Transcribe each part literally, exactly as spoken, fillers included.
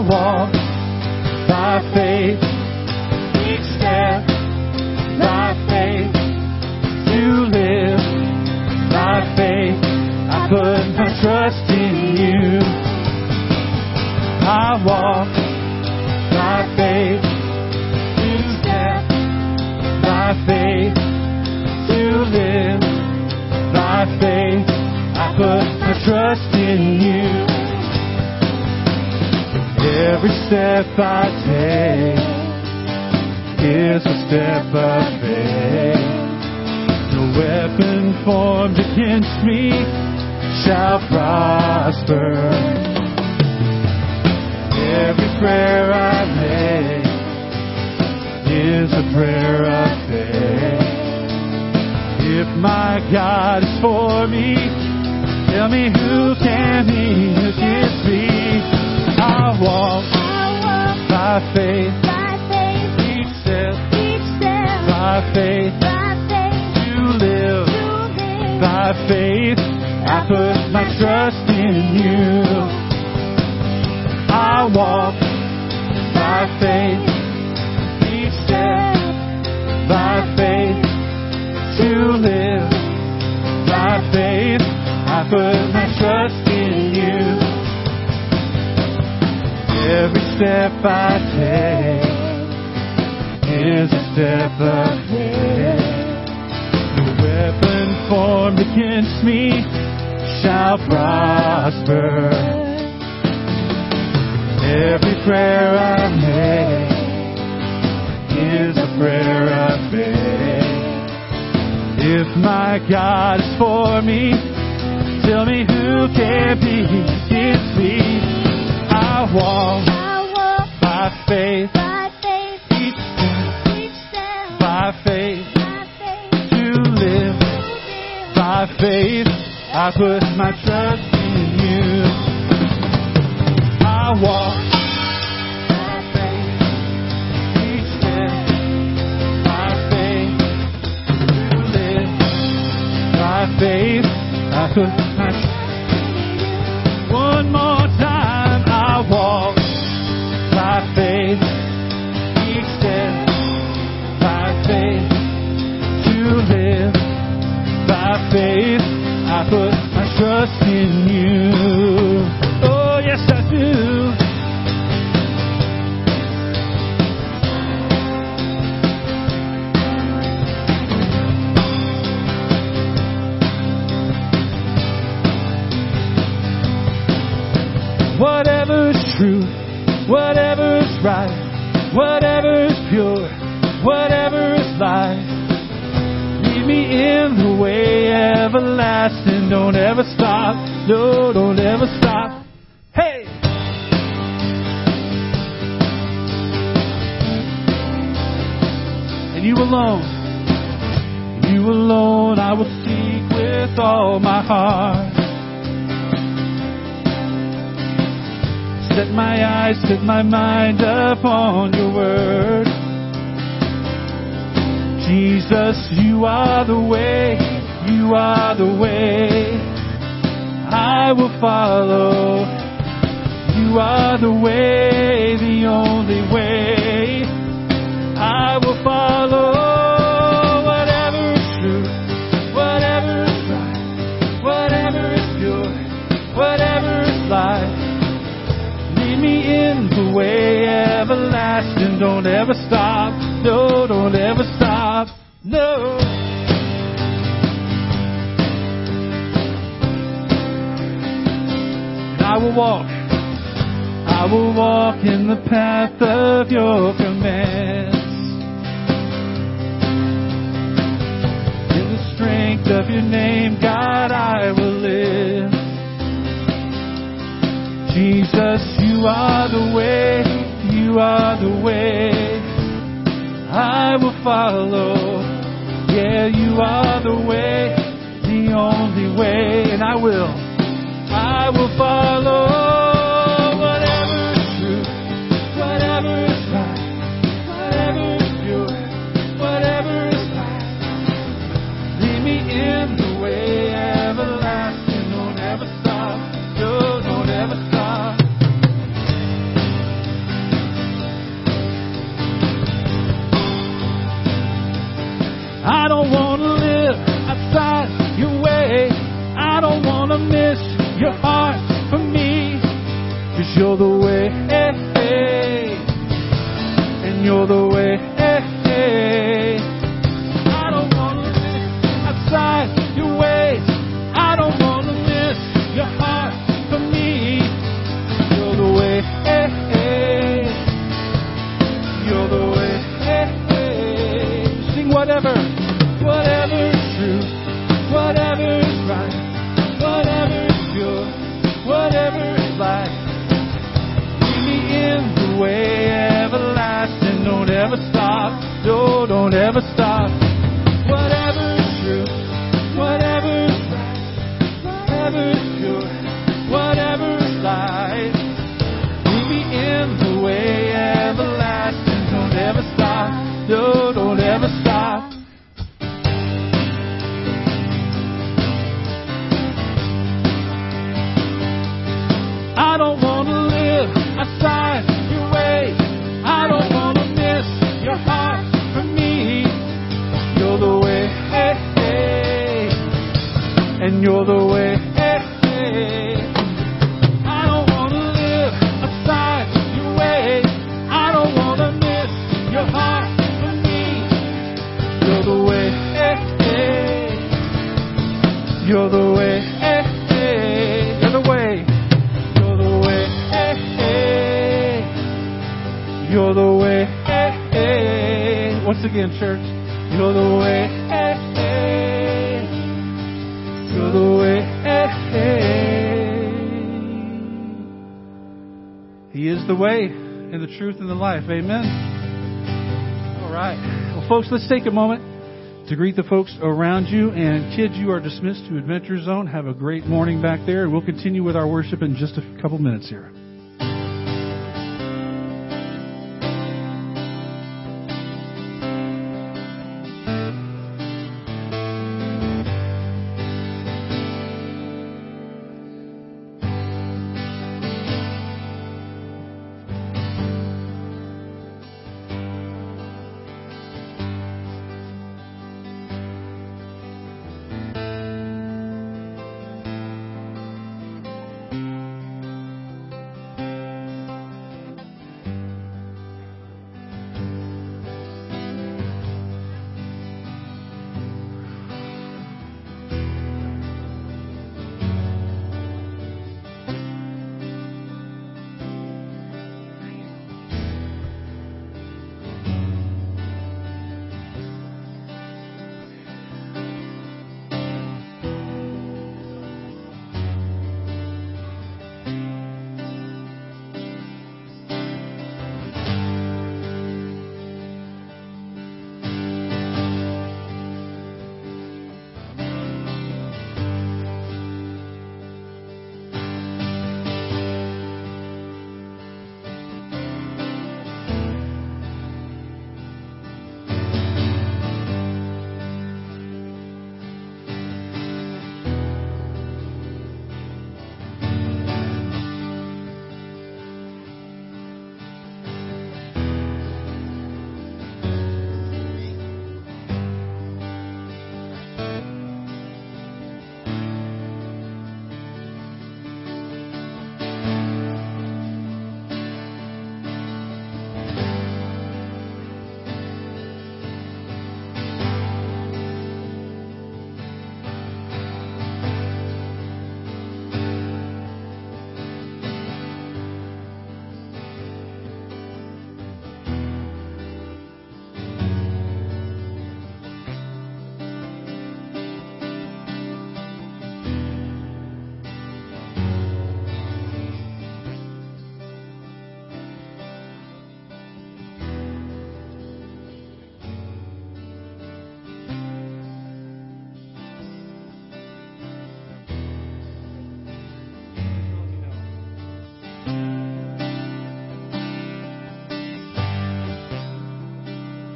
now walk by faith. Each step by faith. To live by faith. I put my trust in you. I walk by faith. Each step by faith. To live by faith. I put my trust in you. Every step I take is a step of faith. No weapon formed against me shall prosper. Every prayer I make is a prayer of faith. If my God is for me, tell me who can be against me? I walk, I walk by faith, by faith, each step, each step, by faith, by faith, to live, to live, by faith, I put my trust in you. I walk by faith, each step, by faith, to live, by faith, I put my trust in you. Every step I take is a step of faith. No weapon formed against me shall prosper. Every prayer I make is a prayer of faith. If my God is for me, tell me who can be against me? I walk, I walk by faith, by faith, each step, each step, by faith, by faith, to live, live, by faith, I put my trust in you. I walk by faith, each step, by faith, to live, by faith, I put my trust in you. One more time. I walk by faith, each step by faith, to live by faith, I put my trust in you. Oh, yes, I do. Whatever's true, whatever's right, whatever's pure, whatever's life, lead me in the way everlasting. Don't ever stop, no, don't ever stop. Hey! And you alone, you alone I will seek with all my heart. Set my eyes, set my mind upon your word. Jesus, you are the way, you are the way. I will follow. You are the way, the only way. I will follow. Way everlasting, don't ever stop, no, don't ever stop, no. And I will walk, I will walk in the path of your commands, in the strength of your name, God, I will live. Jesus, you are the way, you are the way, I will follow. Yeah, you are the way, the only way, and I will, I will follow. Whatever's true, whatever's right, whatever's pure, whatever's life, lead me in the way everlasting, don't ever stop, no, don't ever stop. you're the way. Hey, hey. I don't want to live outside your ways. I don't want to miss your heart for me. You're the way. Hey, hey. You're the way. Hey, hey. Sing whatever. Whatever is true. Whatever is right. Whatever is pure. Whatever is life. Lead me in the way. Don't ever stop, no, don't ever stop. Whatever is true, whatever is right, whatever is pure, whatever is light. Lead me in the way everlasting, don't ever stop, no, don't ever stop. I don't want to live outside your way. I don't want to your heart for me. You're the way, hey, hey. And you're the way, hey, hey. I don't want to live outside your way. I don't want to miss your heart for me. You're the way, hey, hey. You're the way, hey, hey. You're the way. You're the way, hey, hey. You're the way. Once again, church, you're the way, hey, hey. You're the way, hey, hey. He is the way and the truth and the life. Amen. All right. Well, folks, let's take a moment to greet the folks around you. And kids, you are dismissed to Adventure Zone. Have a great morning back there. And we'll continue with our worship in just a couple minutes here.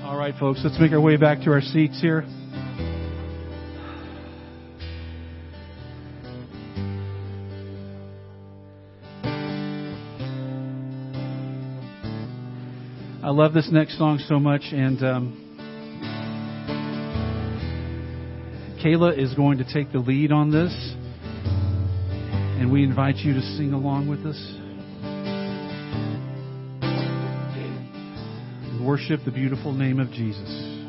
All right, folks, let's make our way back to our seats here. I love this next song so much, and um, Kayla is going to take the lead on this, and we invite you to sing along with us. worship the beautiful name of Jesus.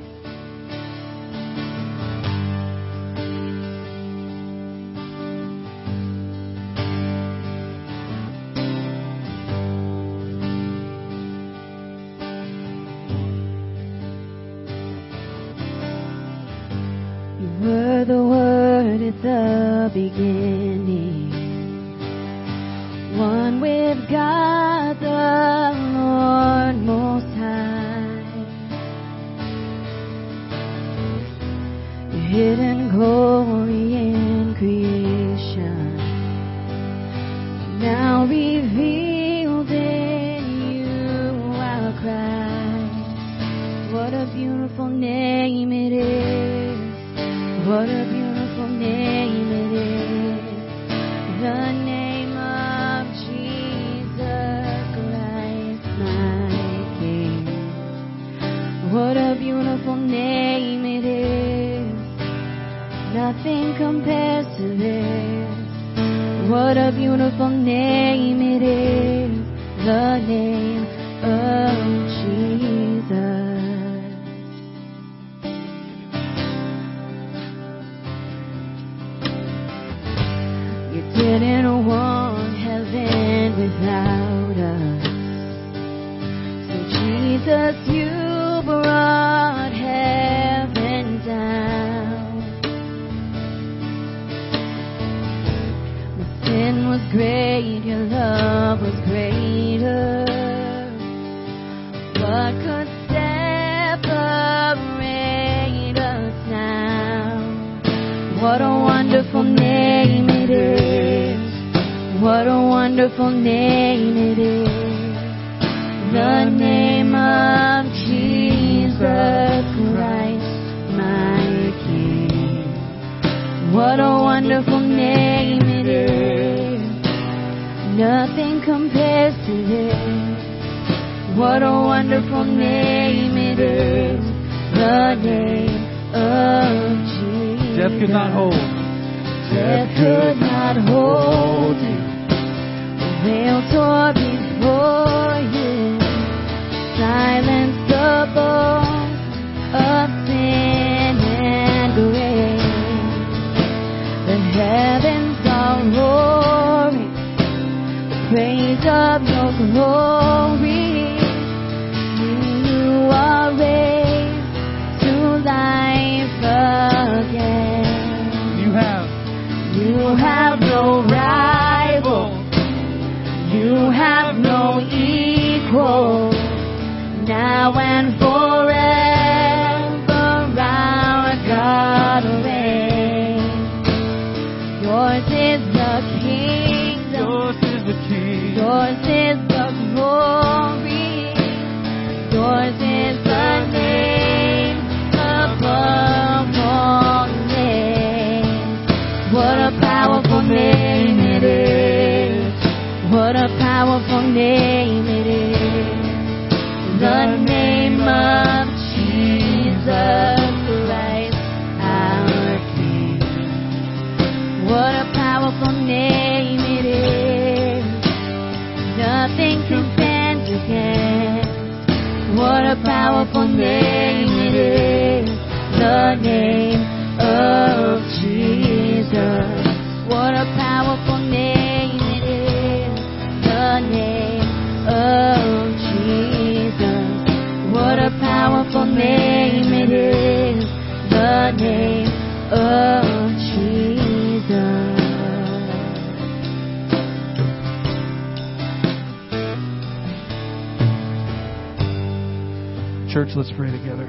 Let's pray together.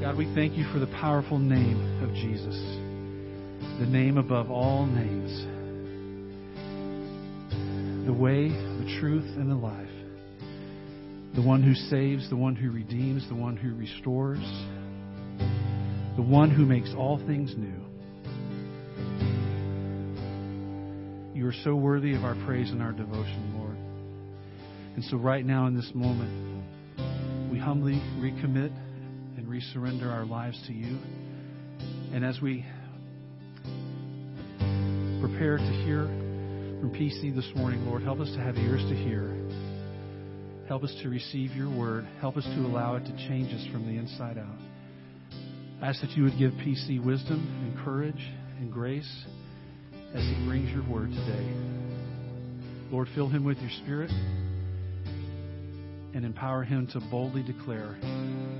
God, we thank you for the powerful name of Jesus, the name above all names, the way, the truth, and the life, the one who saves, the one who redeems, the one who restores, the one who makes all things new. You are so worthy of our praise and our devotion, Lord. And so right now in this moment, we humbly recommit and resurrender our lives to you. And as we prepare to hear from P C this morning, Lord, help us to have ears to hear. Help us to receive your word. Help us to allow it to change us from the inside out. I ask that you would give P C wisdom and courage and grace as he brings your word today. Lord, fill him with your spirit and empower him to boldly declare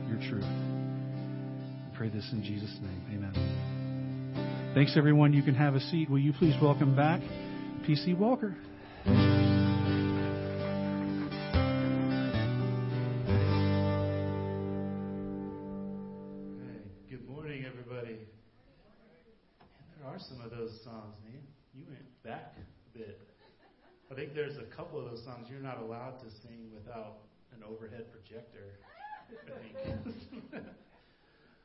your truth. I pray this in Jesus' name. Amen. Thanks, everyone. You can have a seat. Will you please welcome back P C Walker? I think there's a couple of those songs you're not allowed to sing without an overhead projector. I think.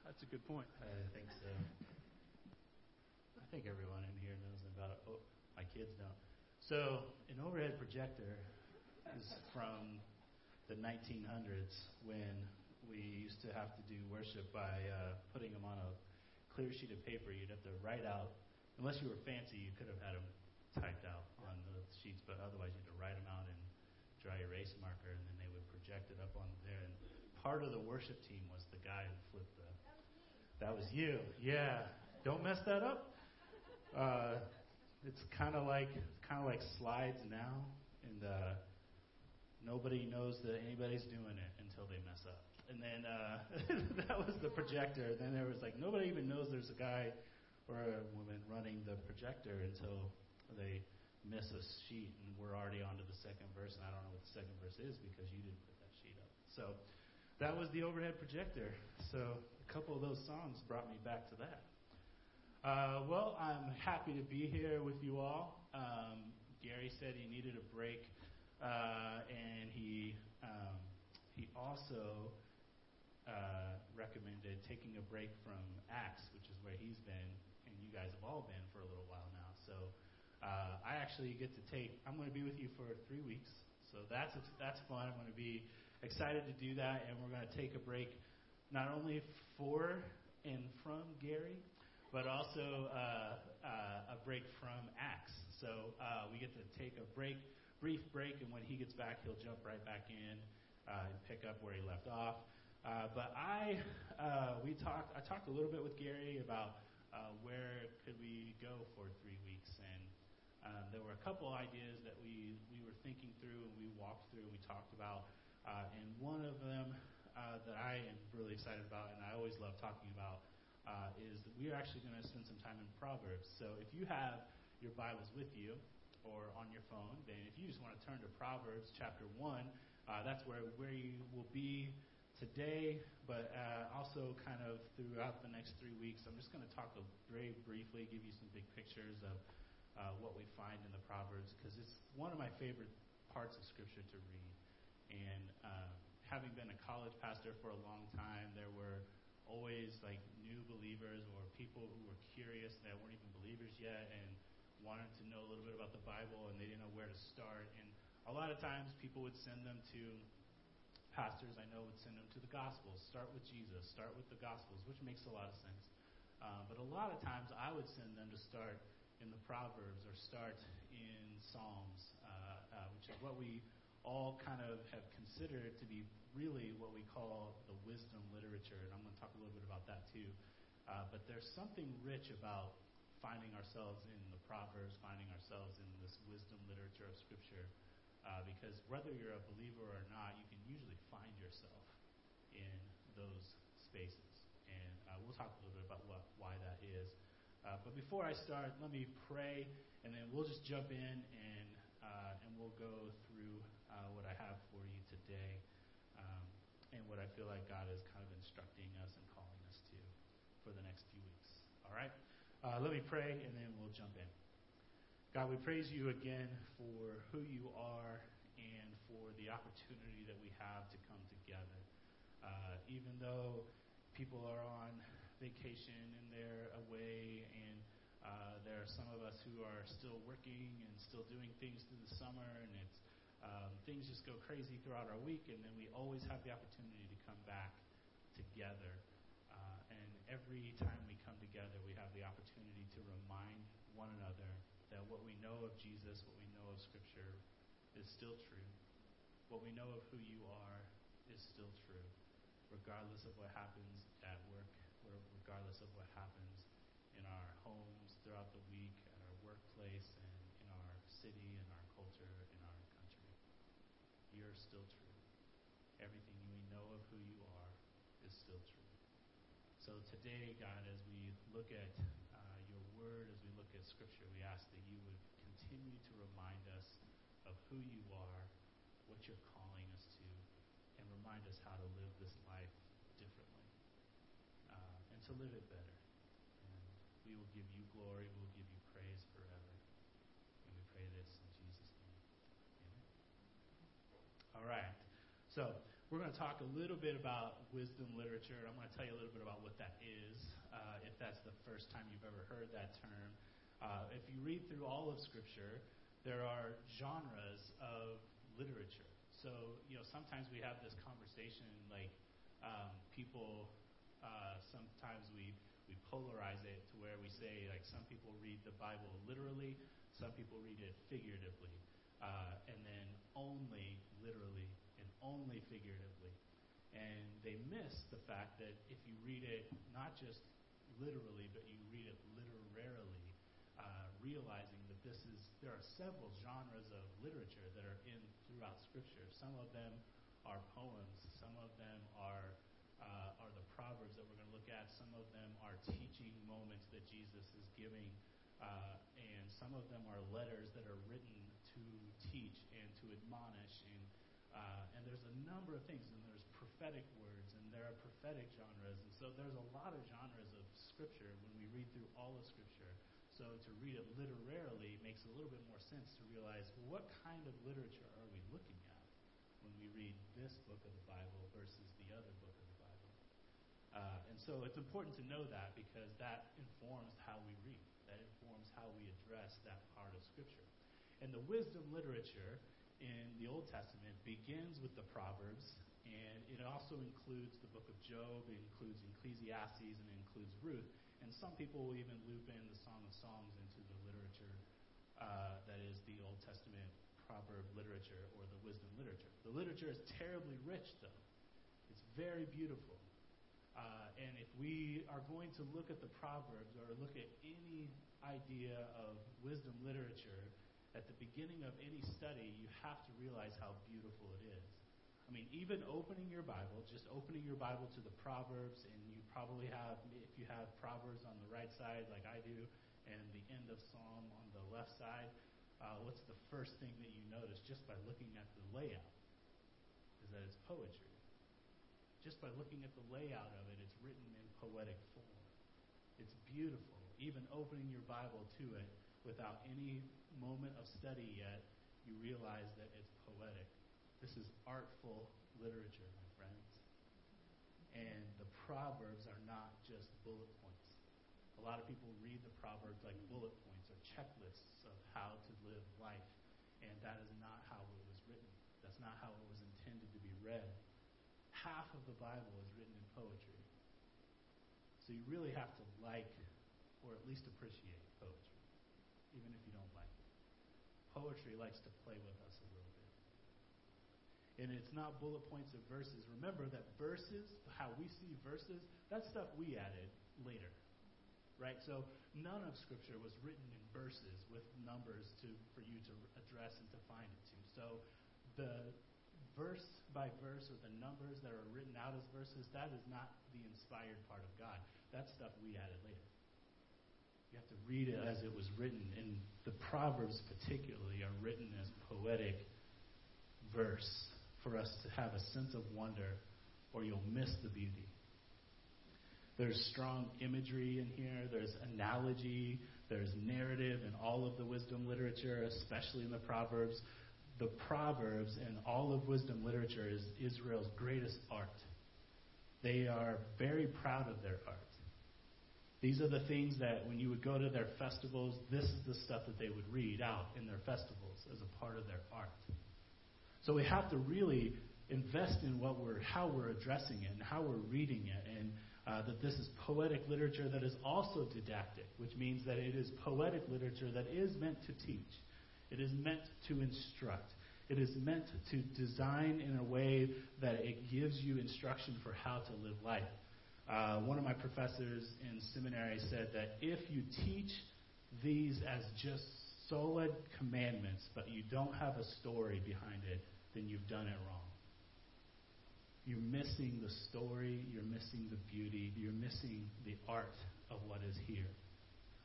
That's a good point. I think so. I think everyone in here knows about it. Oh, my kids don't. So an overhead projector is from the nineteen hundreds when we used to have to do worship by uh, putting them on a clear sheet of paper. You'd have to write out, unless you were fancy, you could have had them typed out on the sheets, but otherwise you had to write them out in dry erase marker, and then they would project it up on there. And part of the worship team was the guy who flipped the. That was you, yeah. Don't mess that up. Uh, it's kind of like kind of like slides now, and uh, nobody knows that anybody's doing it until they mess up. And then uh, that was the projector. Then there was like nobody even knows there's a guy or a woman running the projector until they miss a sheet, and we're already on to the second verse, and I don't know what the second verse is because you didn't put that sheet up. So that was the overhead projector. So a couple of those songs brought me back to that. Uh, well, I'm happy to be here with you all. Um, Gary said he needed a break, uh, and he um, he also uh, recommended taking a break from Acts, which is where he's been, and you guys have all been for a little while now. So Uh, I actually get to take, I'm going to be with you for three weeks, so that's that's fun. I'm going to be excited to do that, and we're going to take a break not only for and from Gary, but also uh, uh, a break from Acts. So uh, we get to take a break, brief break, and when he gets back, he'll jump right back in uh, and pick up where he left off. Uh, but I, uh, we talked, I talked a little bit with Gary about uh, where could we go for three weeks, and Um, there were a couple ideas that we, we were thinking through and we walked through and we talked about. Uh, and one of them uh, that I am really excited about and I always love talking about uh, is that we are actually going to spend some time in Proverbs. So if you have your Bibles with you or on your phone, then if you just want to turn to Proverbs chapter one, uh, that's where, where you will be today, but uh, also kind of throughout the next three weeks. I'm just going to talk very briefly, give you some big pictures of Uh, what we find in the Proverbs, because it's one of my favorite parts of Scripture to read. And uh, having been a college pastor for a long time, there were always like new believers or people who were curious that weren't even believers yet and wanted to know a little bit about the Bible, and they didn't know where to start. And a lot of times people would send them to, pastors I know would send them to the Gospels. Start with Jesus, start with the Gospels, which makes a lot of sense. Uh, but a lot of times I would send them to start in the Proverbs or start in Psalms, uh, uh, which is what we all kind of have considered to be really what we call the wisdom literature, and I'm going to talk a little bit about that too. Uh, but there's something rich about finding ourselves in the Proverbs, finding ourselves in this wisdom literature of Scripture, uh, because whether you're a believer or not, you can usually find yourself in those spaces. And uh, we'll talk a little bit about what, why that is. Uh, but before I start, let me pray, and then we'll just jump in, and uh, and we'll go through uh, what I have for you today, um, and what I feel like God is kind of instructing us and calling us to for the next few weeks. All right? Uh, let me pray, and then we'll jump in. God, we praise you again for who you are and for the opportunity that we have to come together. Uh, even though people are on vacation and they're away, and uh, there are some of us who are still working and still doing things through the summer, and it's um, things just go crazy throughout our week, and then we always have the opportunity to come back together, uh, and every time we come together we have the opportunity to remind one another that what we know of Jesus, what we know of Scripture is still true, what we know of who you are is still true, regardless of what happens at work, or regardless of what happens in our homes throughout the week, at our workplace, and in our city, in our culture, in our country. You're still true. Everything we know of who you are is still true. So today, God, as we look at uh, your word, as we look at scripture, we ask that you would continue to remind us of who you are, what you're calling us to, and remind us how to live this life differently uh, and to live it better. We will give you glory. We will give you praise forever. And we pray this in Jesus' name. Amen. All right. So we're going to talk a little bit about wisdom literature. I'm going to tell you a little bit about what that is, uh, if that's the first time you've ever heard that term. Uh, if you read through all of Scripture, there are genres of literature. So, you know, sometimes we have this conversation, like um, people, uh, sometimes we... We polarize it to where we say, like, some people read the Bible literally, some people read it figuratively, uh, and then only literally and only figuratively. And they miss the fact that if you read it not just literally, but you read it literarily, uh, realizing that this is there are several genres of literature that are in throughout Scripture. Some of them are poems. Some of them are Uh, are the Proverbs that we're going to look at. Some of them are teaching moments that Jesus is giving, uh, and some of them are letters that are written to teach and to admonish, and uh, and there's a number of things, and there's prophetic words, and there are prophetic genres, and so there's a lot of genres of Scripture when we read through all of Scripture. So to read it literarily makes a little bit more sense to realize, well, what kind of literature are we looking at when we read this book of the Bible versus the other book of the Bible? Uh, and so it's important to know that, because that informs how we read. That informs how we address that part of Scripture. And the wisdom literature in the Old Testament begins with the Proverbs, and it also includes the book of Job, it includes Ecclesiastes, and it includes Ruth. And some people will even loop in the Song of Songs into the literature uh, that is the Old Testament proverb literature or the wisdom literature. The literature is terribly rich, though. It's very beautiful. Uh, and if we are going to look at the Proverbs or look at any idea of wisdom literature, at the beginning of any study, you have to realize how beautiful it is. I mean, even opening your Bible, just opening your Bible to the Proverbs, and you probably have, if you have Proverbs on the right side like I do, and the end of Psalm on the left side, uh, what's the first thing that you notice just by looking at the layout? Is that it's poetry. Just by looking at the layout of it, it's written in poetic form. It's beautiful. Even opening your Bible to it without any moment of study yet, you realize that it's poetic. This is artful literature, my friends. And the Proverbs are not just bullet points. A lot of people read the Proverbs like bullet points or checklists of how to live life, and that is not how it was written. That's not how it was intended to be read. Half of the Bible is written in poetry. So you really have to like, or at least appreciate, poetry, even if you don't like it. Poetry likes to play with us a little bit. And it's not bullet points of verses. Remember that verses, how we see verses, that's stuff we added later, right? So none of Scripture was written in verses with numbers to for you to address and to find it to. So the verse by verse, or the numbers that are written out as verses, that is not the inspired part of God. That's stuff we added later. You have to read it as it was written, and the Proverbs particularly are written as poetic verse for us to have a sense of wonder, or you'll miss the beauty. There's strong imagery in here. There's analogy. There's narrative in all of the wisdom literature, especially in the Proverbs. The Proverbs and all of wisdom literature is Israel's greatest art. They are very proud of their art. These are the things that when you would go to their festivals, this is the stuff that they would read out in their festivals as a part of their art. So we have to really invest in what we're, how we're addressing it and how we're reading it, and uh, that this is poetic literature that is also didactic, which means that it is poetic literature that is meant to teach. It is meant to instruct. It is meant to design in a way that it gives you instruction for how to live life. Uh, one of my professors in seminary said that if you teach these as just solid commandments, but you don't have a story behind it, then you've done it wrong. You're missing the story, you're missing the beauty, you're missing the art of what is here.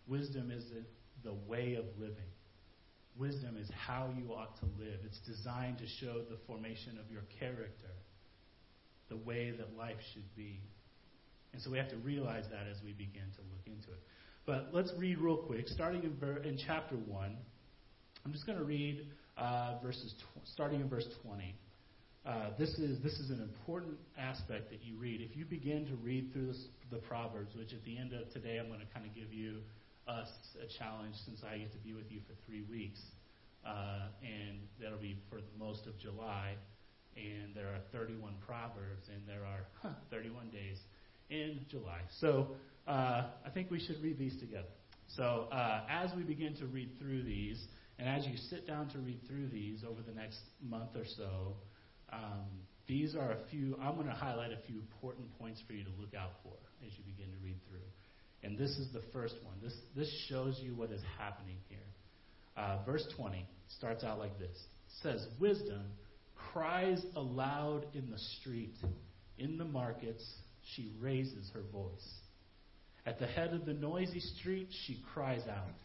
Wisdom is the, the way of living. Wisdom is how you ought to live. It's designed to show the formation of your character, the way that life should be. And so we have to realize that as we begin to look into it. But let's read real quick, starting in, ver- in chapter one. I'm just going to read uh, verses tw- starting in verse twenty. Uh, this is this is an important aspect that you read. If you begin to read through this, the Proverbs, which at the end of today I'm going to kind of give you us a challenge since I get to be with you for three weeks. Uh, and that'll be for most of July. And there are thirty-one Proverbs, and there are huh, thirty-one days in July. So uh, I think we should read these together. So uh, as we begin to read through these, and as you sit down to read through these over the next month or so, Um, these are a few, I'm going to highlight a few important points for you to look out for as you begin to read through. And this is the first one. This this shows you what is happening here. Uh, verse twenty starts out like this. It says, "Wisdom cries aloud in the street. In the markets, she raises her voice. At the head of the noisy street, she cries out.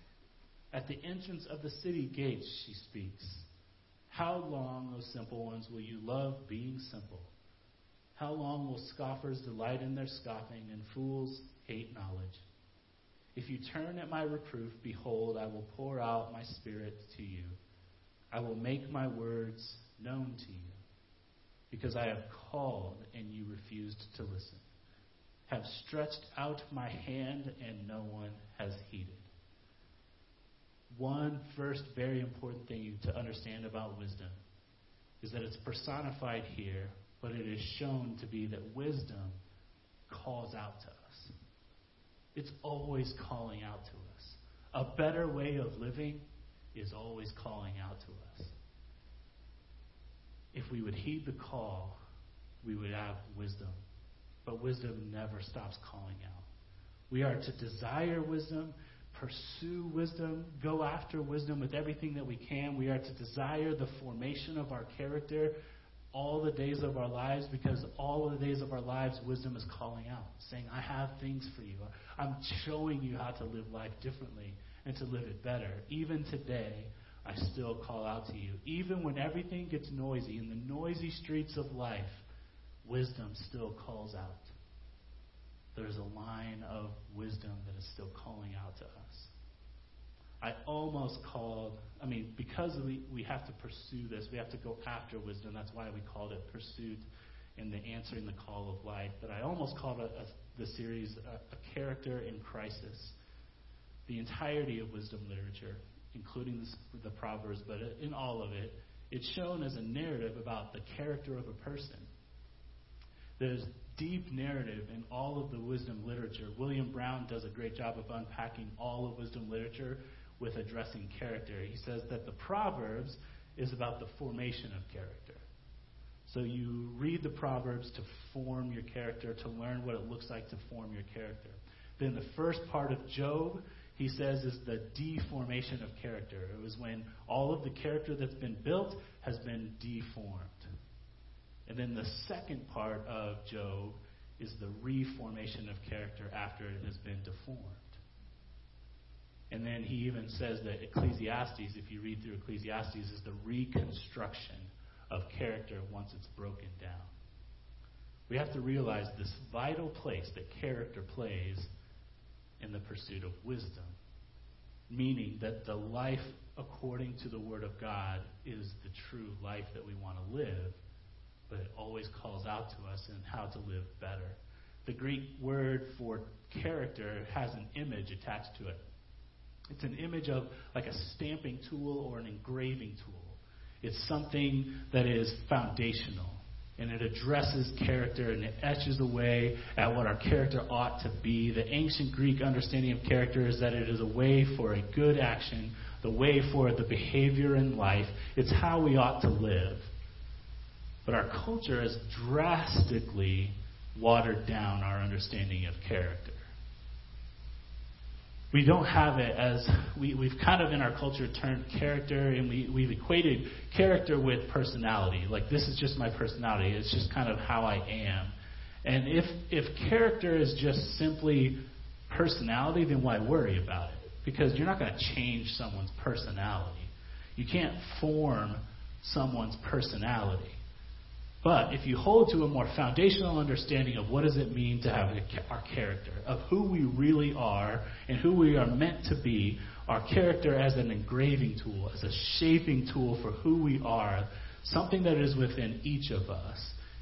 At the entrance of the city gates, she speaks. How long, O simple ones, will you love being simple? How long will scoffers delight in their scoffing and fools hate knowledge? If you turn at my reproof, behold, I will pour out my spirit to you. I will make my words known to you. Because I have called and you refused to listen. Have stretched out my hand and no one has heeded." One first very important thing to understand about wisdom is that it's personified here, but it is shown to be that wisdom calls out to us. It's always calling out to us. A better way of living is always calling out to us. If we would heed the call, we would have wisdom. But wisdom never stops calling out. We are to desire wisdom, pursue wisdom, go after wisdom with everything that we can. We are to desire the formation of our character all the days of our lives, because all the days of our lives, wisdom is calling out, saying, I have things for you. I'm showing you how to live life differently and to live it better. Even today, I still call out to you. Even when everything gets noisy, in the noisy streets of life, wisdom still calls out. There's a line of wisdom that is still calling out to us. I almost called, I mean, because we, we have to pursue this, we have to go after wisdom. That's why we called it Pursuit in the Answering the Call of Life. But I almost called a, a, the series a, a Character in Crisis. The entirety of wisdom literature, including this, the Proverbs, but in all of it, it's shown as a narrative about the character of a person. There's deep narrative in all of the wisdom literature. William Brown does a great job of unpacking all of wisdom literature with addressing character. He says that the Proverbs is about the formation of character. So you read the Proverbs to form your character, to learn what it looks like to form your character. Then the first part of Job, he says, is the deformation of character. It was when all of the character that's been built has been deformed. And then the second part of Job is the reformation of character after it has been deformed. And then he even says that Ecclesiastes, if you read through Ecclesiastes, is the reconstruction of character once it's broken down. We have to realize this vital place that character plays in the pursuit of wisdom, meaning that the life according to the Word of God is the true life that we want to live, but it always calls out to us in how to live better. The Greek word for character has an image attached to it. It's an image of like a stamping tool or an engraving tool. It's something that is foundational, and it addresses character, and it etches away at what our character ought to be. The ancient Greek understanding of character is that it is a way for a good action the way forward, the behavior in life. It's how we ought to live. But our culture has drastically watered down our understanding of character. We don't have it as, we, we've kind of in our culture turned character, and we, we've equated character with personality. Like, this is just my personality. It's just kind of how I am. And if if character is just simply personality, then why worry about it? Because you're not going to change someone's personality. You can't form someone's personality. But if you hold to a more foundational understanding of what does it mean to have a, our character, of who we really are and who we are meant to be, our character as an engraving tool, as a shaping tool for who we are, something that is within each of us,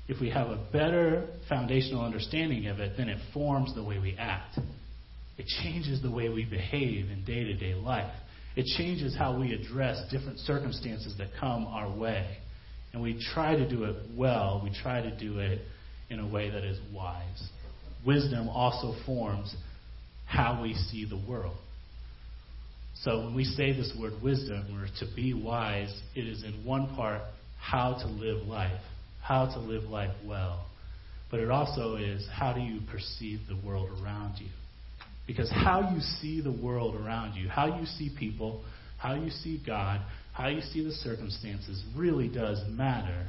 if we have a better foundational understanding of it, then it forms the way we act. It changes the way we behave in day-to-day life. It changes how we address different circumstances that come our way. And we try to do it well. We try to do it in a way that is wise. Wisdom also forms how we see the world. So when we say this word wisdom, or to be wise, it is in one part how to live life, how to live life well. But it also is how do you perceive the world around you? Because how you see the world around you, how you see people, how you see God, how you see the circumstances really does matter,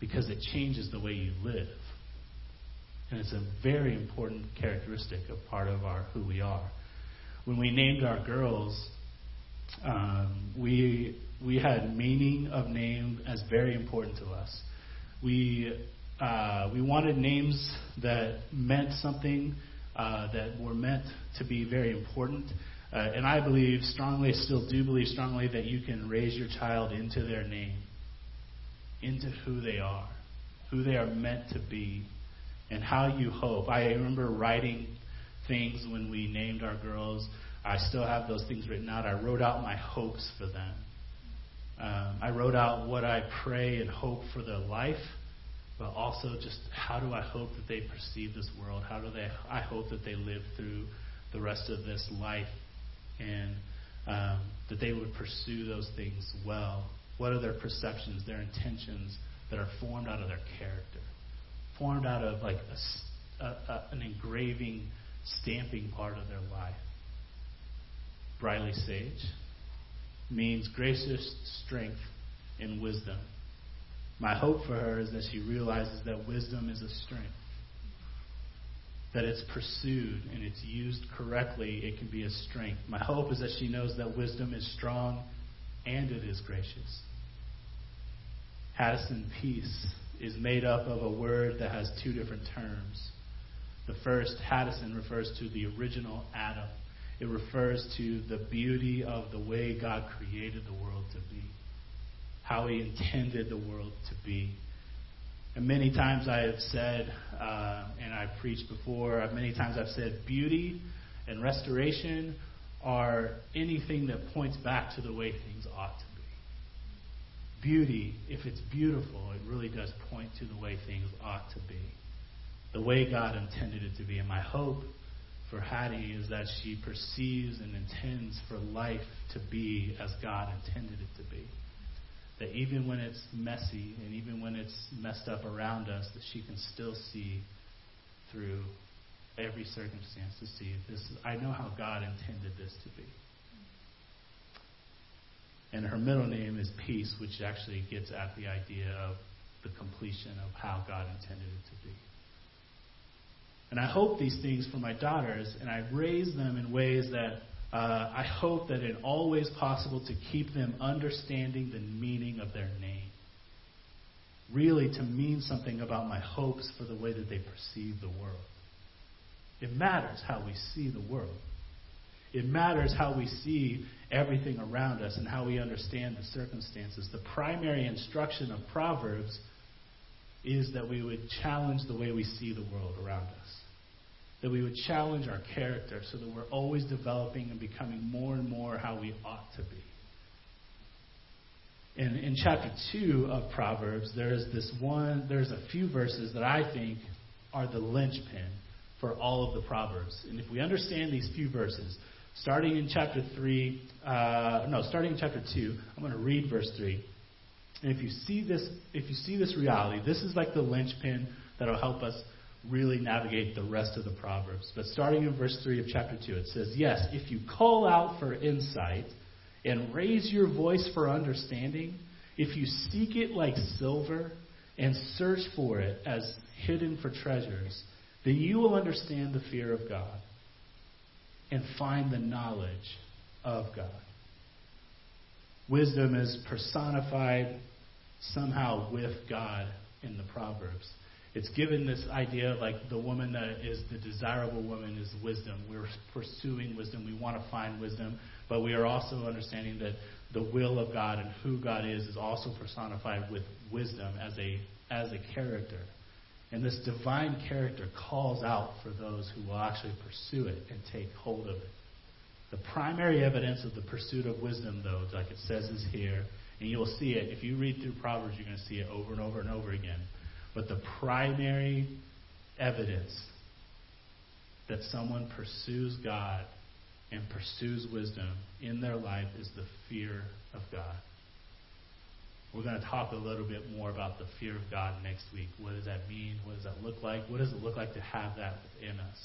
because it changes the way you live. And it's a very important characteristic of part of our who we are. When we named our girls, um, we we had meaning of name as very important to us. We uh, we wanted names that meant something, uh, that were meant to be very important. Uh, and I believe strongly, still do believe strongly, that you can raise your child into their name, into who they are, who they are meant to be, and how you hope. I remember writing things when we named our girls. I still have those things written out. I wrote out my hopes for them. Um, I wrote out what I pray and hope for their life, but also just how do I hope that they perceive this world? How do they? I hope that they live through the rest of this life, and um, that they would pursue those things well. What are their perceptions, their intentions that are formed out of their character, formed out of like a, a, a, an engraving, stamping part of their life? Briley Sage means gracious strength and wisdom. My hope for her is that she realizes that wisdom is a strength, that it's pursued and it's used correctly, it can be a strength. My hope is that she knows that wisdom is strong and it is gracious. Haddison peace is made up of a word that has two different terms. The first, Haddison, refers to the original Adam. It refers to the beauty of the way God created the world to be, how he intended the world to be. And many times I have said, uh, and I've preached before, many times I've said beauty and restoration are anything that points back to the way things ought to be. Beauty, if it's beautiful, it really does point to the way things ought to be, the way God intended it to be. And my hope for Hattie is that she perceives and intends for life to be as God intended it to be. That even when it's messy and even when it's messed up around us, that she can still see through every circumstance to see this. I know how God intended this to be. And her middle name is Peace, which actually gets at the idea of the completion of how God intended it to be. And I hope these things for my daughters, and I raise them in ways that Uh, I hope that in all ways possible to keep them understanding the meaning of their name. Really to mean something about my hopes for the way that they perceive the world. It matters how we see the world. It matters how we see everything around us and how we understand the circumstances. The primary instruction of Proverbs is that we would challenge the way we see the world around us. That we would challenge our character so that we're always developing and becoming more and more how we ought to be. And in chapter two of Proverbs, there is this one, there's a few verses that I think are the linchpin for all of the Proverbs. And if we understand these few verses, starting in chapter three, uh, no, starting in chapter two, I'm going to read verse three. And if you see this, if you see this reality, this is like the linchpin that will help us really navigate the rest of the Proverbs. But starting in verse three of chapter two, it says, yes, if you call out for insight and raise your voice for understanding, if you seek it like silver and search for it as hidden for treasures, then you will understand the fear of God and find the knowledge of God. Wisdom is personified somehow with God in the Proverbs. It's given this idea of like the woman that is the desirable woman is wisdom. We're pursuing wisdom. We want to find wisdom. But we are also understanding that the will of God and who God is is also personified with wisdom as a as a character. And this divine character calls out for those who will actually pursue it and take hold of it. The primary evidence of the pursuit of wisdom, though, like it says, is here. And you'll see it. If you read through Proverbs, you're going to see it over and over and over again. But the primary evidence that someone pursues God and pursues wisdom in their life is the fear of God. We're going to talk a little bit more about the fear of God next week. What does that mean? What does that look like? What does it look like to have that within us?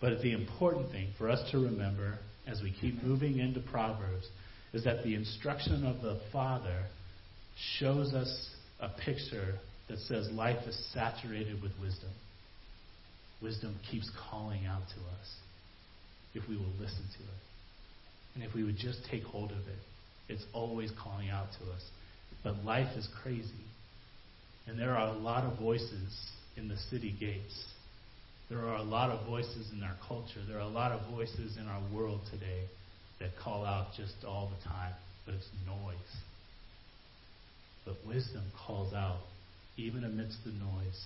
But the important thing for us to remember as we keep moving into Proverbs is that the instruction of the Father shows us a picture that says life is saturated with wisdom. Wisdom keeps calling out to us if we will listen to it. And if we would just take hold of it, it's always calling out to us. But life is crazy. And there are a lot of voices in the city gates. There are a lot of voices in our culture. There are a lot of voices in our world today that call out just all the time, but it's noise. But wisdom calls out even amidst the noise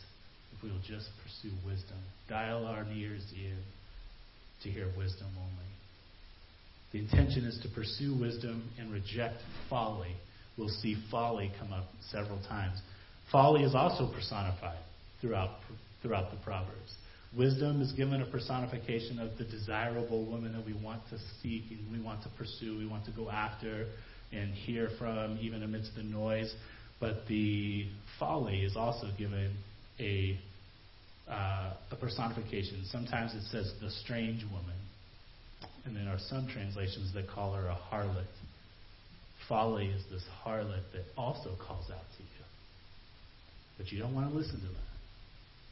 if we will just pursue wisdom. Dial our ears in to hear wisdom only. The intention is to pursue wisdom and reject folly. We'll see folly come up several times. Folly is also personified throughout throughout the Proverbs. Wisdom is given a personification of the desirable woman that we want to seek and we want to pursue, we want to go after and hear from, even amidst the noise. But the folly is also given a, uh, a personification. Sometimes it says the strange woman. And there are some translations that call her a harlot. Folly is this harlot that also calls out to you. But you don't want to listen to that.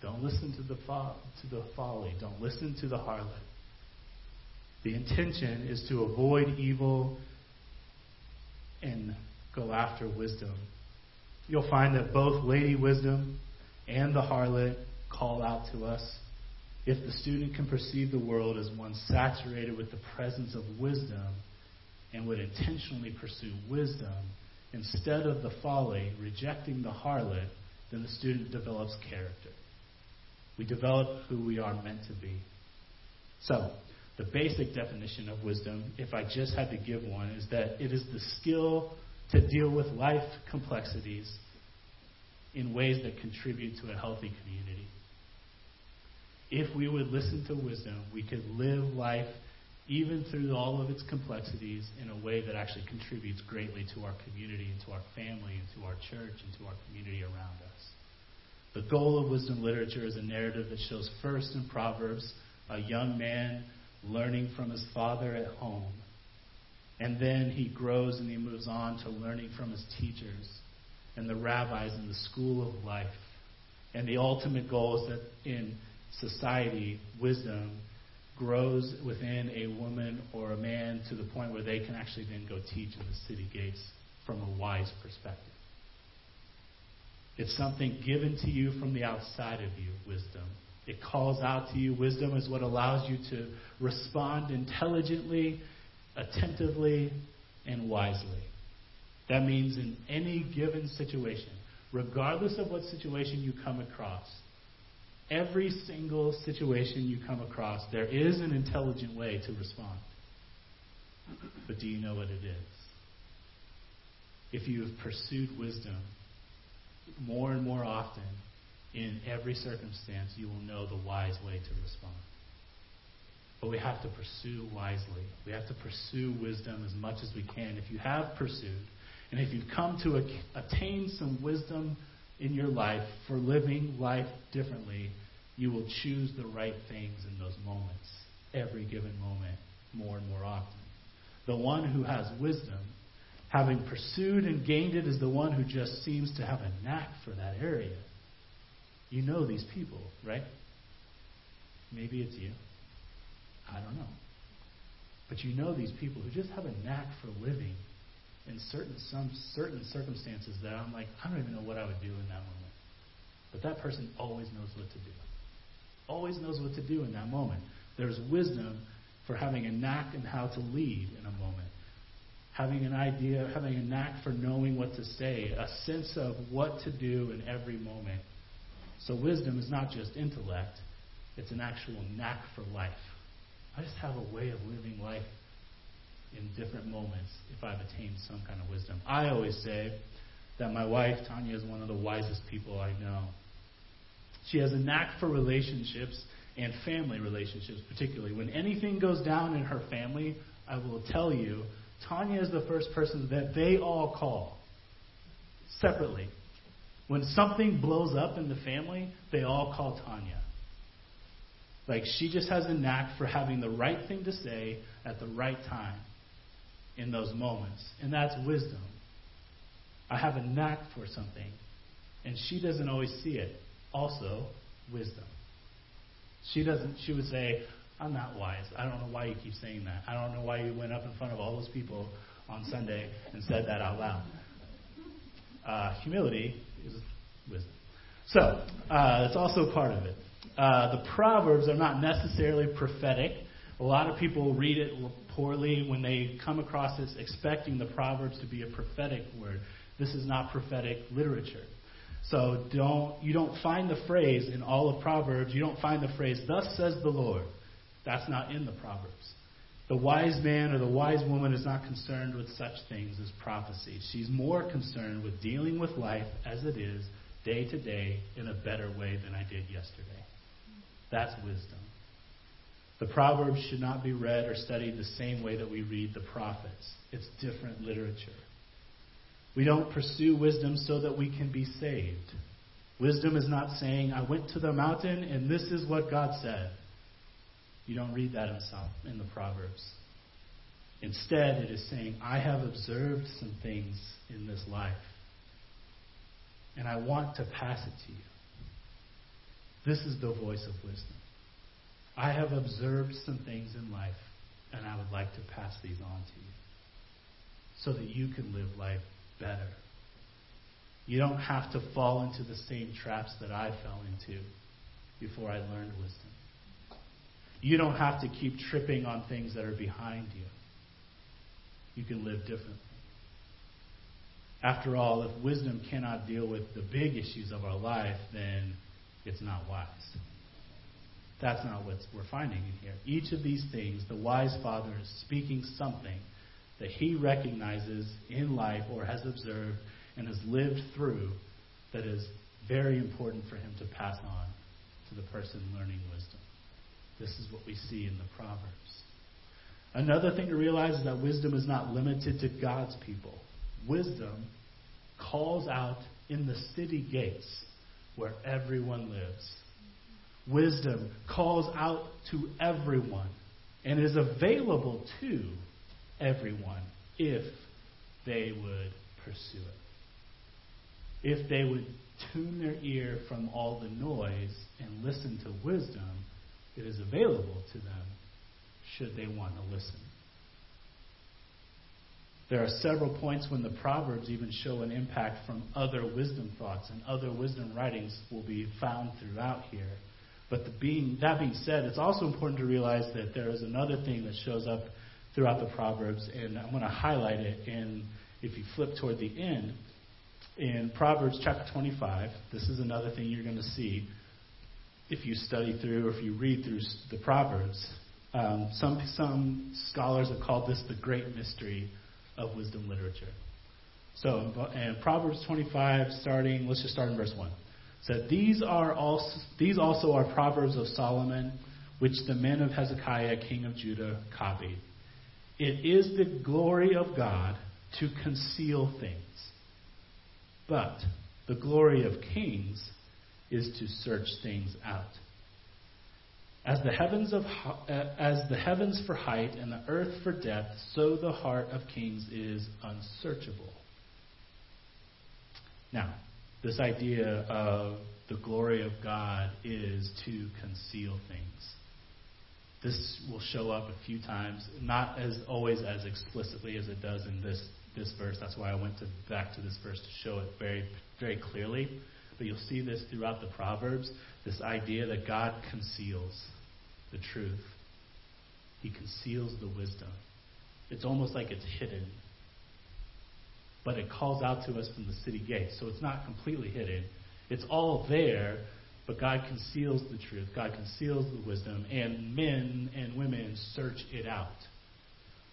Don't listen to the fo- to the folly. Don't listen to the harlot. The intention is to avoid evil and go after wisdom. You'll find that both Lady Wisdom and the harlot call out to us. If the student can perceive the world as one saturated with the presence of wisdom and would intentionally pursue wisdom instead of the folly, rejecting the harlot, then the student develops character. We develop who we are meant to be. So, the basic definition of wisdom, if I just had to give one, is that it is the skill to deal with life complexities in ways that contribute to a healthy community. If we would listen to wisdom, we could live life, even through all of its complexities, in a way that actually contributes greatly to our community and to our family and to our church and to our community around us. The goal of wisdom literature is a narrative that shows first in Proverbs a young man learning from his father at home. And then he grows and he moves on to learning from his teachers and the rabbis in the school of life. And the ultimate goal is that in society, wisdom grows within a woman or a man to the point where they can actually then go teach in the city gates from a wise perspective. It's something given to you from the outside of you, wisdom. It calls out to you. Wisdom is what allows you to respond intelligently, attentively, and wisely. That means in any given situation, regardless of what situation you come across, every single situation you come across, there is an intelligent way to respond. But do you know what it is? If you have pursued wisdom, more and more often, in every circumstance, you will know the wise way to respond. But we have to pursue wisely. We have to pursue wisdom as much as we can. If you have pursued, and if you've come to attain some wisdom in your life for living life differently, you will choose the right things in those moments, every given moment, more and more often. The one who has wisdom, having pursued and gained it, is the one who just seems to have a knack for that area. You know these people, right? Maybe it's you. I don't know. But you know these people who just have a knack for living in certain some certain circumstances that I'm like, I don't even know what I would do in that moment. But that person always knows what to do. Always knows what to do in that moment. There's wisdom for having a knack in how to lead in a moment. Having an idea, having a knack for knowing what to say, a sense of what to do in every moment. So wisdom is not just intellect, it's an actual knack for life. I just have a way of living life in different moments if I've attained some kind of wisdom. I always say that my wife, Tanya, is one of the wisest people I know. She has a knack for relationships and family relationships particularly. When anything goes down in her family, I will tell you, Tanya is the first person that they all call separately. When something blows up in the family, they all call Tanya. Like, she just has a knack for having the right thing to say at the right time in those moments. And that's wisdom. I have a knack for something, and she doesn't always see it. Also, wisdom. She doesn't, she would say, I'm not wise. I don't know why you keep saying that. I don't know why you went up in front of all those people on Sunday and said that out loud. Uh, humility is wisdom. So, uh, that's also part of it. Uh, the Proverbs are not necessarily prophetic. A lot of people read it poorly when they come across this, expecting the Proverbs to be a prophetic word. This is not prophetic literature. So don't you don't find the phrase in all of Proverbs. You don't find the phrase, thus says the Lord. That's not in the Proverbs. The wise man or the wise woman is not concerned with such things as prophecy. She's more concerned with dealing with life as it is, day to day, in a better way than I did yesterday. That's wisdom. The Proverbs should not be read or studied the same way that we read the prophets. It's different literature. We don't pursue wisdom so that we can be saved. Wisdom is not saying, I went to the mountain and this is what God said. You don't read that in the Proverbs. Instead, it is saying, I have observed some things in this life, and I want to pass it to you. This is the voice of wisdom. I have observed some things in life, and I would like to pass these on to you so that you can live life better. You don't have to fall into the same traps that I fell into before I learned wisdom. You don't have to keep tripping on things that are behind you. You can live differently. After all, if wisdom cannot deal with the big issues of our life, then it's not wise. That's not what we're finding in here. Each of these things, the wise father is speaking something that he recognizes in life or has observed and has lived through that is very important for him to pass on to the person learning wisdom. This is what we see in the Proverbs. Another thing to realize is that wisdom is not limited to God's people. Wisdom calls out in the city gates where everyone lives. Wisdom calls out to everyone and is available to everyone if they would pursue it. If they would tune their ear from all the noise and listen to wisdom, it is available to them should they want to listen. There are several points when the Proverbs even show an impact from other wisdom thoughts, and other wisdom writings will be found throughout here. But the being, that being said, it's also important to realize that there is another thing that shows up throughout the Proverbs, and I'm going to highlight it. And if you flip toward the end, in Proverbs chapter twenty-five, this is another thing you're going to see if you study through or if you read through the Proverbs. Um, some, some scholars have called this the great mystery of wisdom literature. So in Proverbs twenty-five, starting, let's just start in verse one. So these are also these also are Proverbs of Solomon, which the men of Hezekiah, king of Judah, copied. It is the glory of God to conceal things, but the glory of kings is to search things out. As the heavens of as the heavens for height and the earth for depth, so the heart of kings is unsearchable. Now, this idea of the glory of God is to conceal things. This will show up a few times, not as always as explicitly as it does in this, this verse. That's why I went to, back to this verse to show it very, very clearly. But you'll see this throughout the Proverbs, this idea that God conceals the truth. He conceals the wisdom. It's almost like it's hidden. But it calls out to us from the city gate, so it's not completely hidden. It's all there, but God conceals the truth. God conceals the wisdom, and men and women search it out.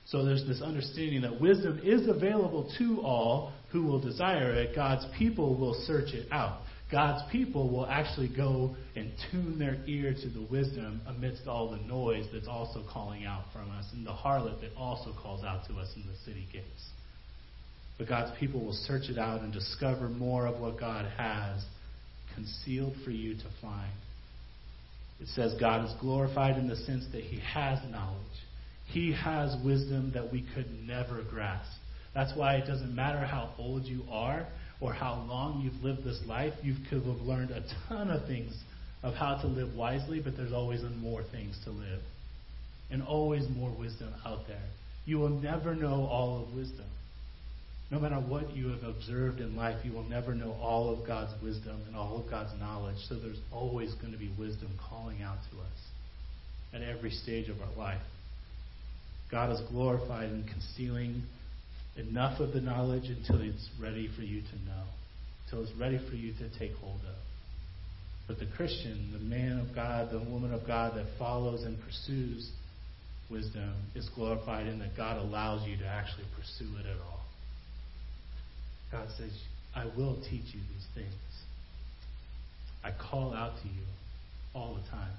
So there's this understanding that wisdom is available to all who will desire it. God's people will search it out. God's people will actually go and tune their ear to the wisdom amidst all the noise that's also calling out from us, and the harlot that also calls out to us in the city gates. But God's people will search it out and discover more of what God has concealed for you to find. It says God is glorified in the sense that he has knowledge. He has wisdom that we could never grasp. That's why it doesn't matter how old you are or how long you've lived this life. You could have learned a ton of things of how to live wisely, but there's always more things to live and always more wisdom out there. You will never know all of wisdom. No matter what you have observed in life, you will never know all of God's wisdom and all of God's knowledge. So there's always going to be wisdom calling out to us at every stage of our life. God is glorified in concealing enough of the knowledge until it's ready for you to know, until it's ready for you to take hold of. But the Christian, the man of God, the woman of God that follows and pursues wisdom is glorified in that God allows you to actually pursue it at all. God says, I will teach you these things. I call out to you all the time.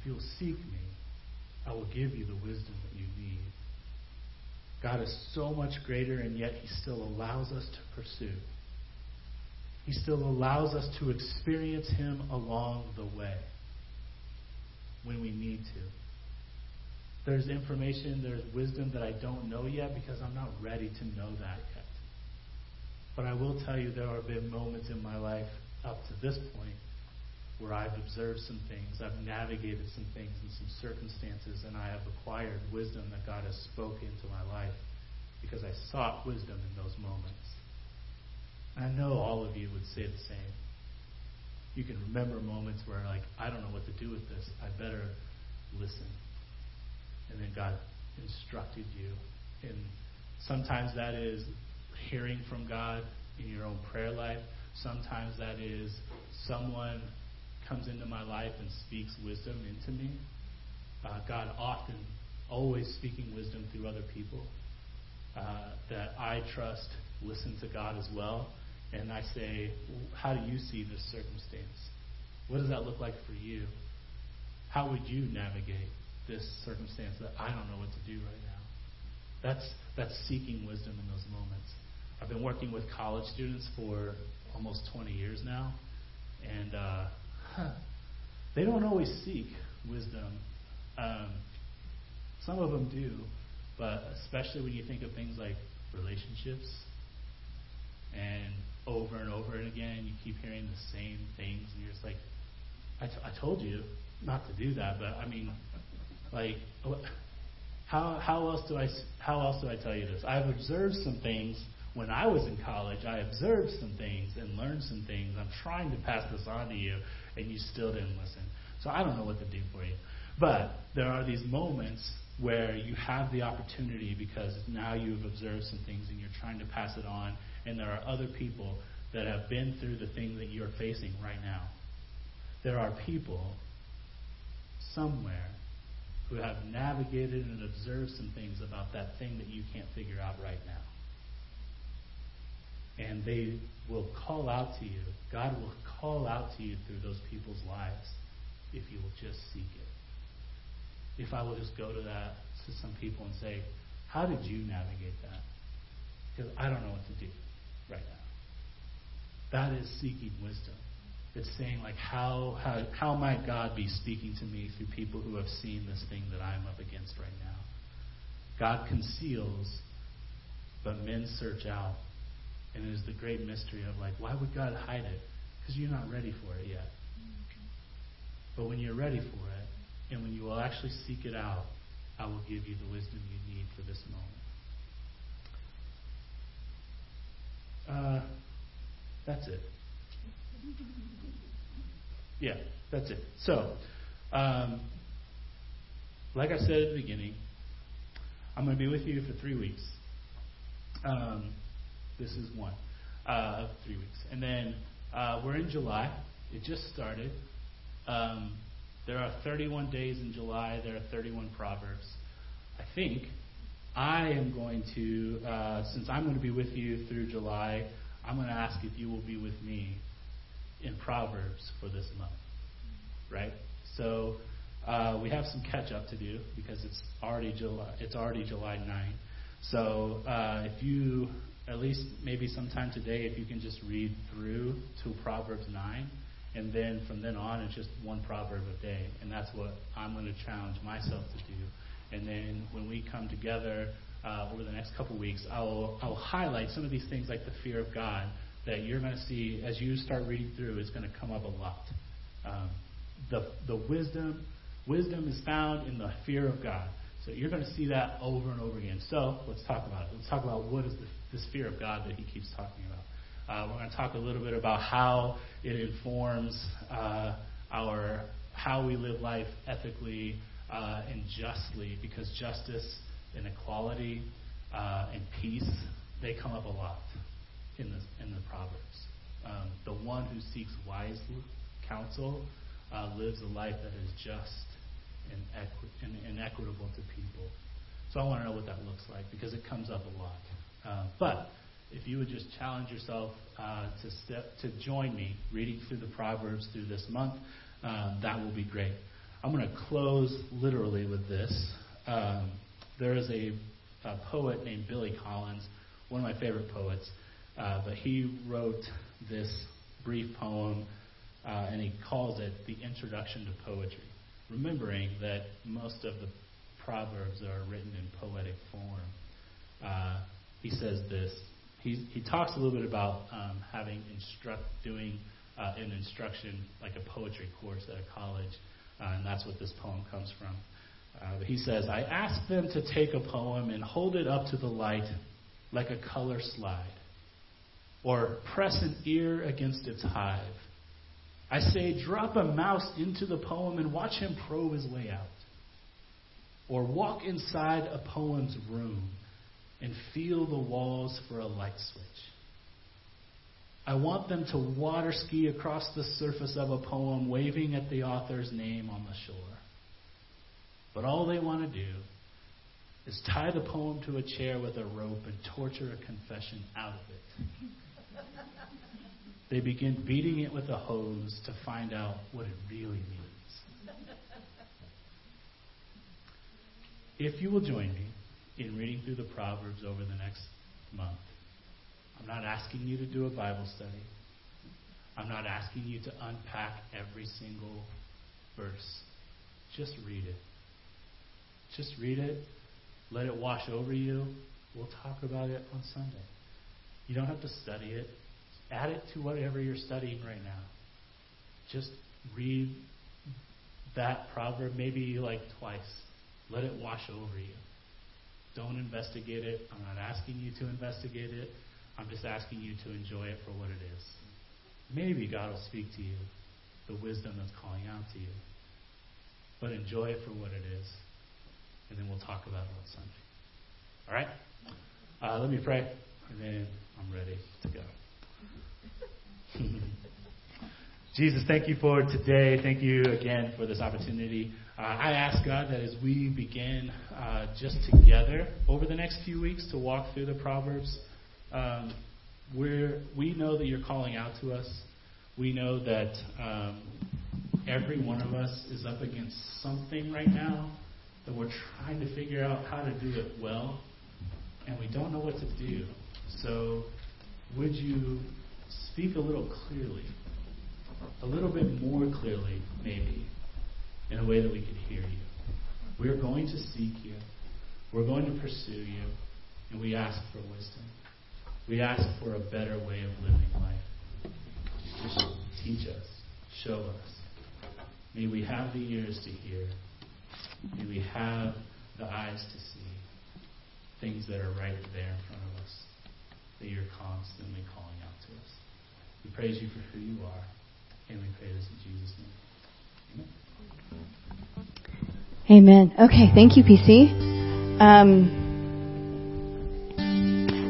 If you'll seek me, I will give you the wisdom that you need. God is so much greater, and yet he still allows us to pursue. He still allows us to experience him along the way when we need to. There's information, there's wisdom that I don't know yet because I'm not ready to know that yet. But I will tell you there have been moments in my life up to this point where I've observed some things, I've navigated some things and some circumstances, and I have acquired wisdom that God has spoken into my life because I sought wisdom in those moments. And I know all of you would say the same. You can remember moments where, like, I don't know what to do with this. I better listen. And then God instructed you. And sometimes that is hearing from God in your own prayer life. Sometimes that is someone comes into my life and speaks wisdom into me. Uh, God often, always speaking wisdom through other people uh, that I trust listen to God as well. And I say, how do you see this circumstance? What does that look like for you? How would you navigate this circumstance that I don't know what to do right now? That's, that's seeking wisdom in those moments. I've been working with college students for almost twenty years now. And, uh, Huh. They don't always seek wisdom. Um, some of them do, but especially when you think of things like relationships, and over and over and again, you keep hearing the same things, and you're just like, I, t- I told you not to do that, but I mean, like, how how else do I how else do I tell you this? I've observed some things. When I was in college, I observed some things and learned some things. I'm trying to pass this on to you, and you still didn't listen. So I don't know what to do for you. But there are these moments where you have the opportunity because now you've observed some things and you're trying to pass it on, and there are other people that have been through the thing that you're facing right now. There are people somewhere who have navigated and observed some things about that thing that you can't figure out right now. And they will call out to you. God will call out to you through those people's lives if you will just seek it. If I will just go to that, to some people and say, how did you navigate that? Because I don't know what to do right now. That is seeking wisdom. It's saying, like, how, how how might God be speaking to me through people who have seen this thing that I'm up against right now? God conceals, but men search out. And it is the great mystery of, like, why would God hide it? Because you're not ready for it yet. But when you're ready for it, and when you will actually seek it out, I will give you the wisdom you need for this moment. Uh, that's it. Yeah, that's it. So, um, like I said at the beginning, I'm going to be with you for three weeks. Um, this is one uh, of three weeks. And then uh, we're in July. It just started. Um, there are thirty-one days in July. There are thirty-one Proverbs. I think I am going to, uh, since I'm going to be with you through July, I'm going to ask if you will be with me in Proverbs for this month, right? So uh, we have some catch-up to do because it's already July. It's already July ninth. So uh, if you, at least maybe sometime today, if you can just read through to Proverbs nine, and then from then on it's just one proverb a day, and that's what I'm going to challenge myself to do. And then when we come together uh, over the next couple weeks, I'll I'll highlight some of these things like the fear of God. That you're going to see as you start reading through is going to come up a lot. Um, the the wisdom wisdom is found in the fear of God. So you're going to see that over and over again. So let's talk about it. Let's talk about what is the, this fear of God that he keeps talking about. Uh, we're going to talk a little bit about how it informs uh, our how we live life ethically uh, and justly, because justice and equality uh, and peace, they come up a lot. In the, in the Proverbs. Um, the one who seeks wise counsel uh, lives a life that is just and, equi- and, and equitable to people. So I want to know what that looks like because it comes up a lot. Uh, but if you would just challenge yourself uh, to step, to join me reading through the Proverbs through this month, uh, that will be great. I'm going to close literally with this. Um, there is a, a poet named Billy Collins, one of my favorite poets. Uh, but he wrote this brief poem, uh, and he calls it The Introduction to Poetry, remembering that most of the Proverbs are written in poetic form. Uh, he says this. He, he talks a little bit about um, having instruct doing uh, an instruction, like a poetry course at a college, uh, and that's what this poem comes from. Uh, but he says, I asked them to take a poem and hold it up to the light like a color slide, or press an ear against its hive. I say, drop a mouse into the poem and watch him probe his way out. Or walk inside a poem's room and feel the walls for a light switch. I want them to water ski across the surface of a poem, waving at the author's name on the shore. But all they want to do is tie the poem to a chair with a rope and torture a confession out of it. They begin beating it with a hose to find out what it really means. If you will join me in reading through the Proverbs over the next month, I'm not asking you to do a Bible study. I'm not asking you to unpack every single verse. Just read it. Just read it. Let it wash over you. We'll talk about it on Sunday. You don't have to study it. Add it to whatever you're studying right now. Just read that proverb maybe like twice. Let it wash over you. Don't investigate it. I'm not asking you to investigate it. I'm just asking you to enjoy it for what it is. Maybe God will speak to you, the wisdom that's calling out to you. But enjoy it for what it is. And then we'll talk about it on Sunday. All right? Uh, let me pray, and then I'm ready to go. Jesus, thank you for today. Thank you again for this opportunity. Uh, I ask, God, that as we begin uh, just together over the next few weeks to walk through the Proverbs, um, we're, we know that you're calling out to us. We know that um, every one of us is up against something right now that we're trying to figure out how to do it well, and we don't know what to do. So would you speak a little clearly, a little bit more clearly maybe, in a way that we could hear you? We're going to seek you. We're going to pursue you. And we ask for wisdom. We ask for a better way of living life. Just teach us. Show us. May we have the ears to hear. May we have the eyes to see things that are right there in front of us, that you're constantly calling out to us. We praise you for who you are. And we pray this in Jesus' name. Amen. Amen. Okay, thank you, P C. Um...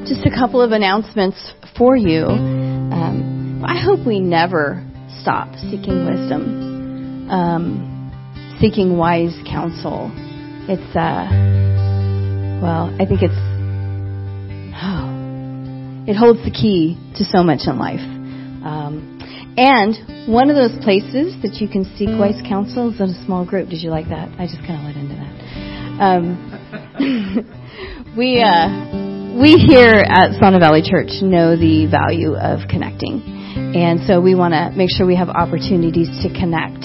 Just a couple of announcements for you. Um, I hope we never stop seeking wisdom, um, seeking wise counsel. It's, uh, well, I think it's, oh, it holds the key to so much in life. Um, and one of those places that you can seek wise counsel is in a small group. Did you like that? I just kind of let into that. Um, we, uh, We here at Solano Valley Church know the value of connecting. And so we want to make sure we have opportunities to connect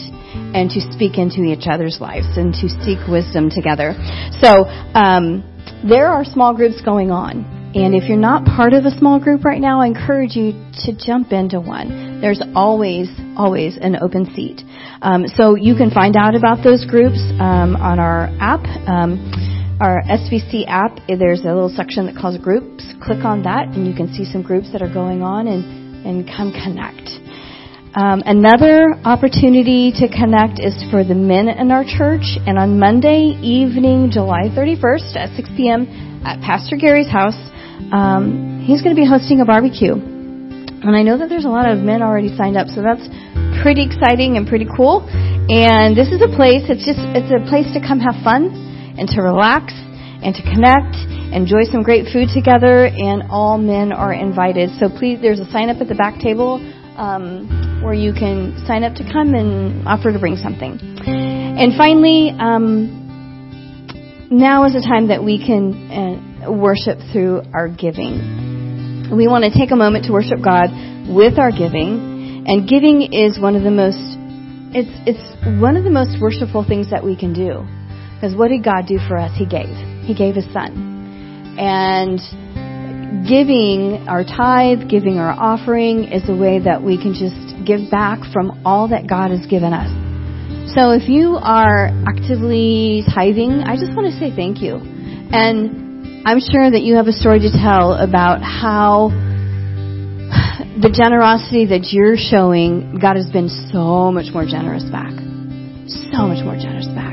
and to speak into each other's lives and to seek wisdom together. So um, there are small groups going on. And if you're not part of a small group right now, I encourage you to jump into one. There's always, always an open seat. Um, so you can find out about those groups um, on our app. Um Our S V C app, there's a little section that calls groups. Click on that, and you can see some groups that are going on, and, and come connect. Um, another opportunity to connect is for the men in our church. And on Monday evening, July thirty-first at six p.m. at Pastor Gary's house, um, he's going to be hosting a barbecue. And I know that there's a lot of men already signed up, so that's pretty exciting and pretty cool. And this is a place, it's just it's a place to come have fun, and to relax, and to connect, enjoy some great food together, and all men are invited. So please, there's a sign up at the back table um, where you can sign up to come and offer to bring something. And finally, um, now is the time that we can uh, worship through our giving. We want to take a moment to worship God with our giving, and giving is one of the most, it's it's one of the most worshipful things that we can do. Because what did God do for us? He gave. He gave His Son. And giving our tithe, giving our offering is a way that we can just give back from all that God has given us. So if you are actively tithing, I just want to say thank you. And I'm sure that you have a story to tell about how the generosity that you're showing, God has been so much more generous back. So much more generous back.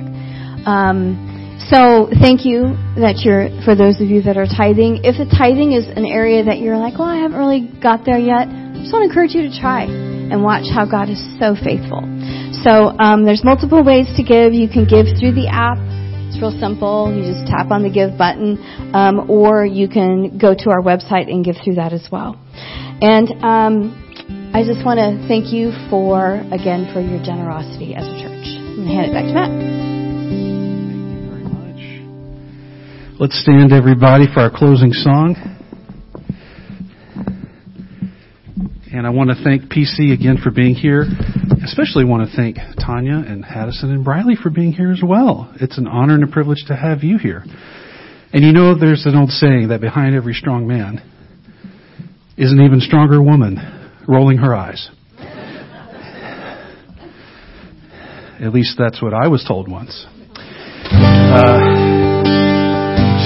Um, so thank you that you're, for those of you that are tithing. If the tithing is an area that you're like, well, I haven't really got there yet, I just want to encourage you to try and watch how God is so faithful. So, um, there's multiple ways to give. You can give through the app. It's real simple. You just tap on the give button. Um, or you can go to our website and give through that as well. And, um, I just want to thank you for, again, for your generosity as a church. I'm going to hand it back to Matt. Let's stand, everybody, for our closing song. And I want to thank P C again for being here. Especially want to thank Tanya and Haddison and Briley for being here as well. It's an honor and a privilege to have you here. And you know, there's an old saying that behind every strong man is an even stronger woman rolling her eyes. At least that's what I was told once. Uh,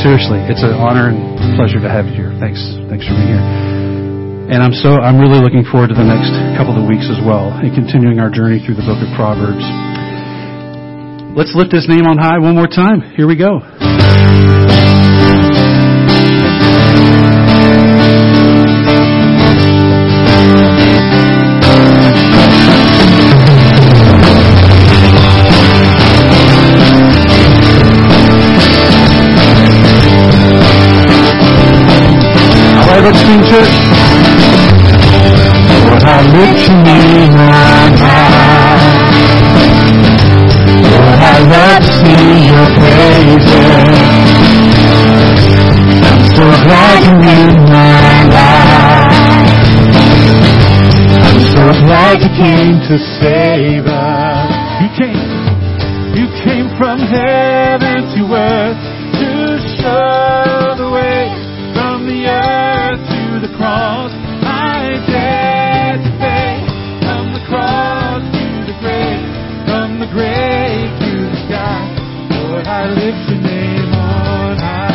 Seriously, it's an honor and pleasure to have you here. Thanks, thanks for being here. And I'm so I'm really looking forward to the next couple of weeks as well, and continuing our journey through the Book of Proverbs. Let's lift His name on high one more time. Here we go. Church. Lord, I lift your name on high. favor. You came, you came from heaven to earth to show the way, from the earth to the cross. I dare to face, from the cross to the grave, from the grave to the sky. Lord, I lift your name on high.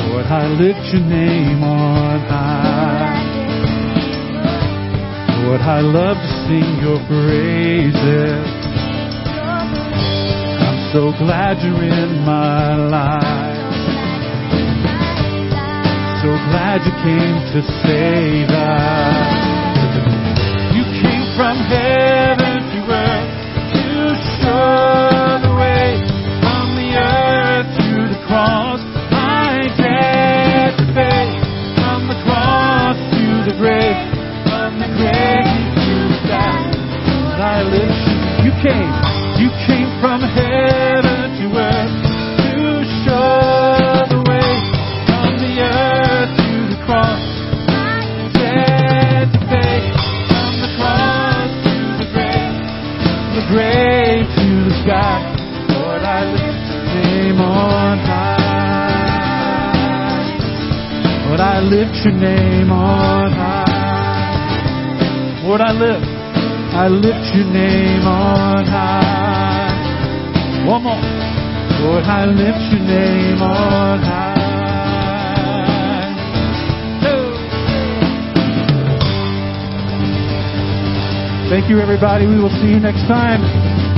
Lord, I lift your name on high. Lord, I love to sing your praises. I'm so glad you're in my life. So glad you came to save us. You came from heaven to earth to show the way, from the earth to the cross. I dare to face, from the cross to the grave, from the grave to the sky. Lord, I lift you. You came, you came from heaven to earth to show. Grave to the sky, Lord, I lift your name on high. Lord, I lift your name on high. Lord, I lift, I lift your name on high. One more. Lord, I lift your name on high. No. Thank you, everybody. We will see you next time.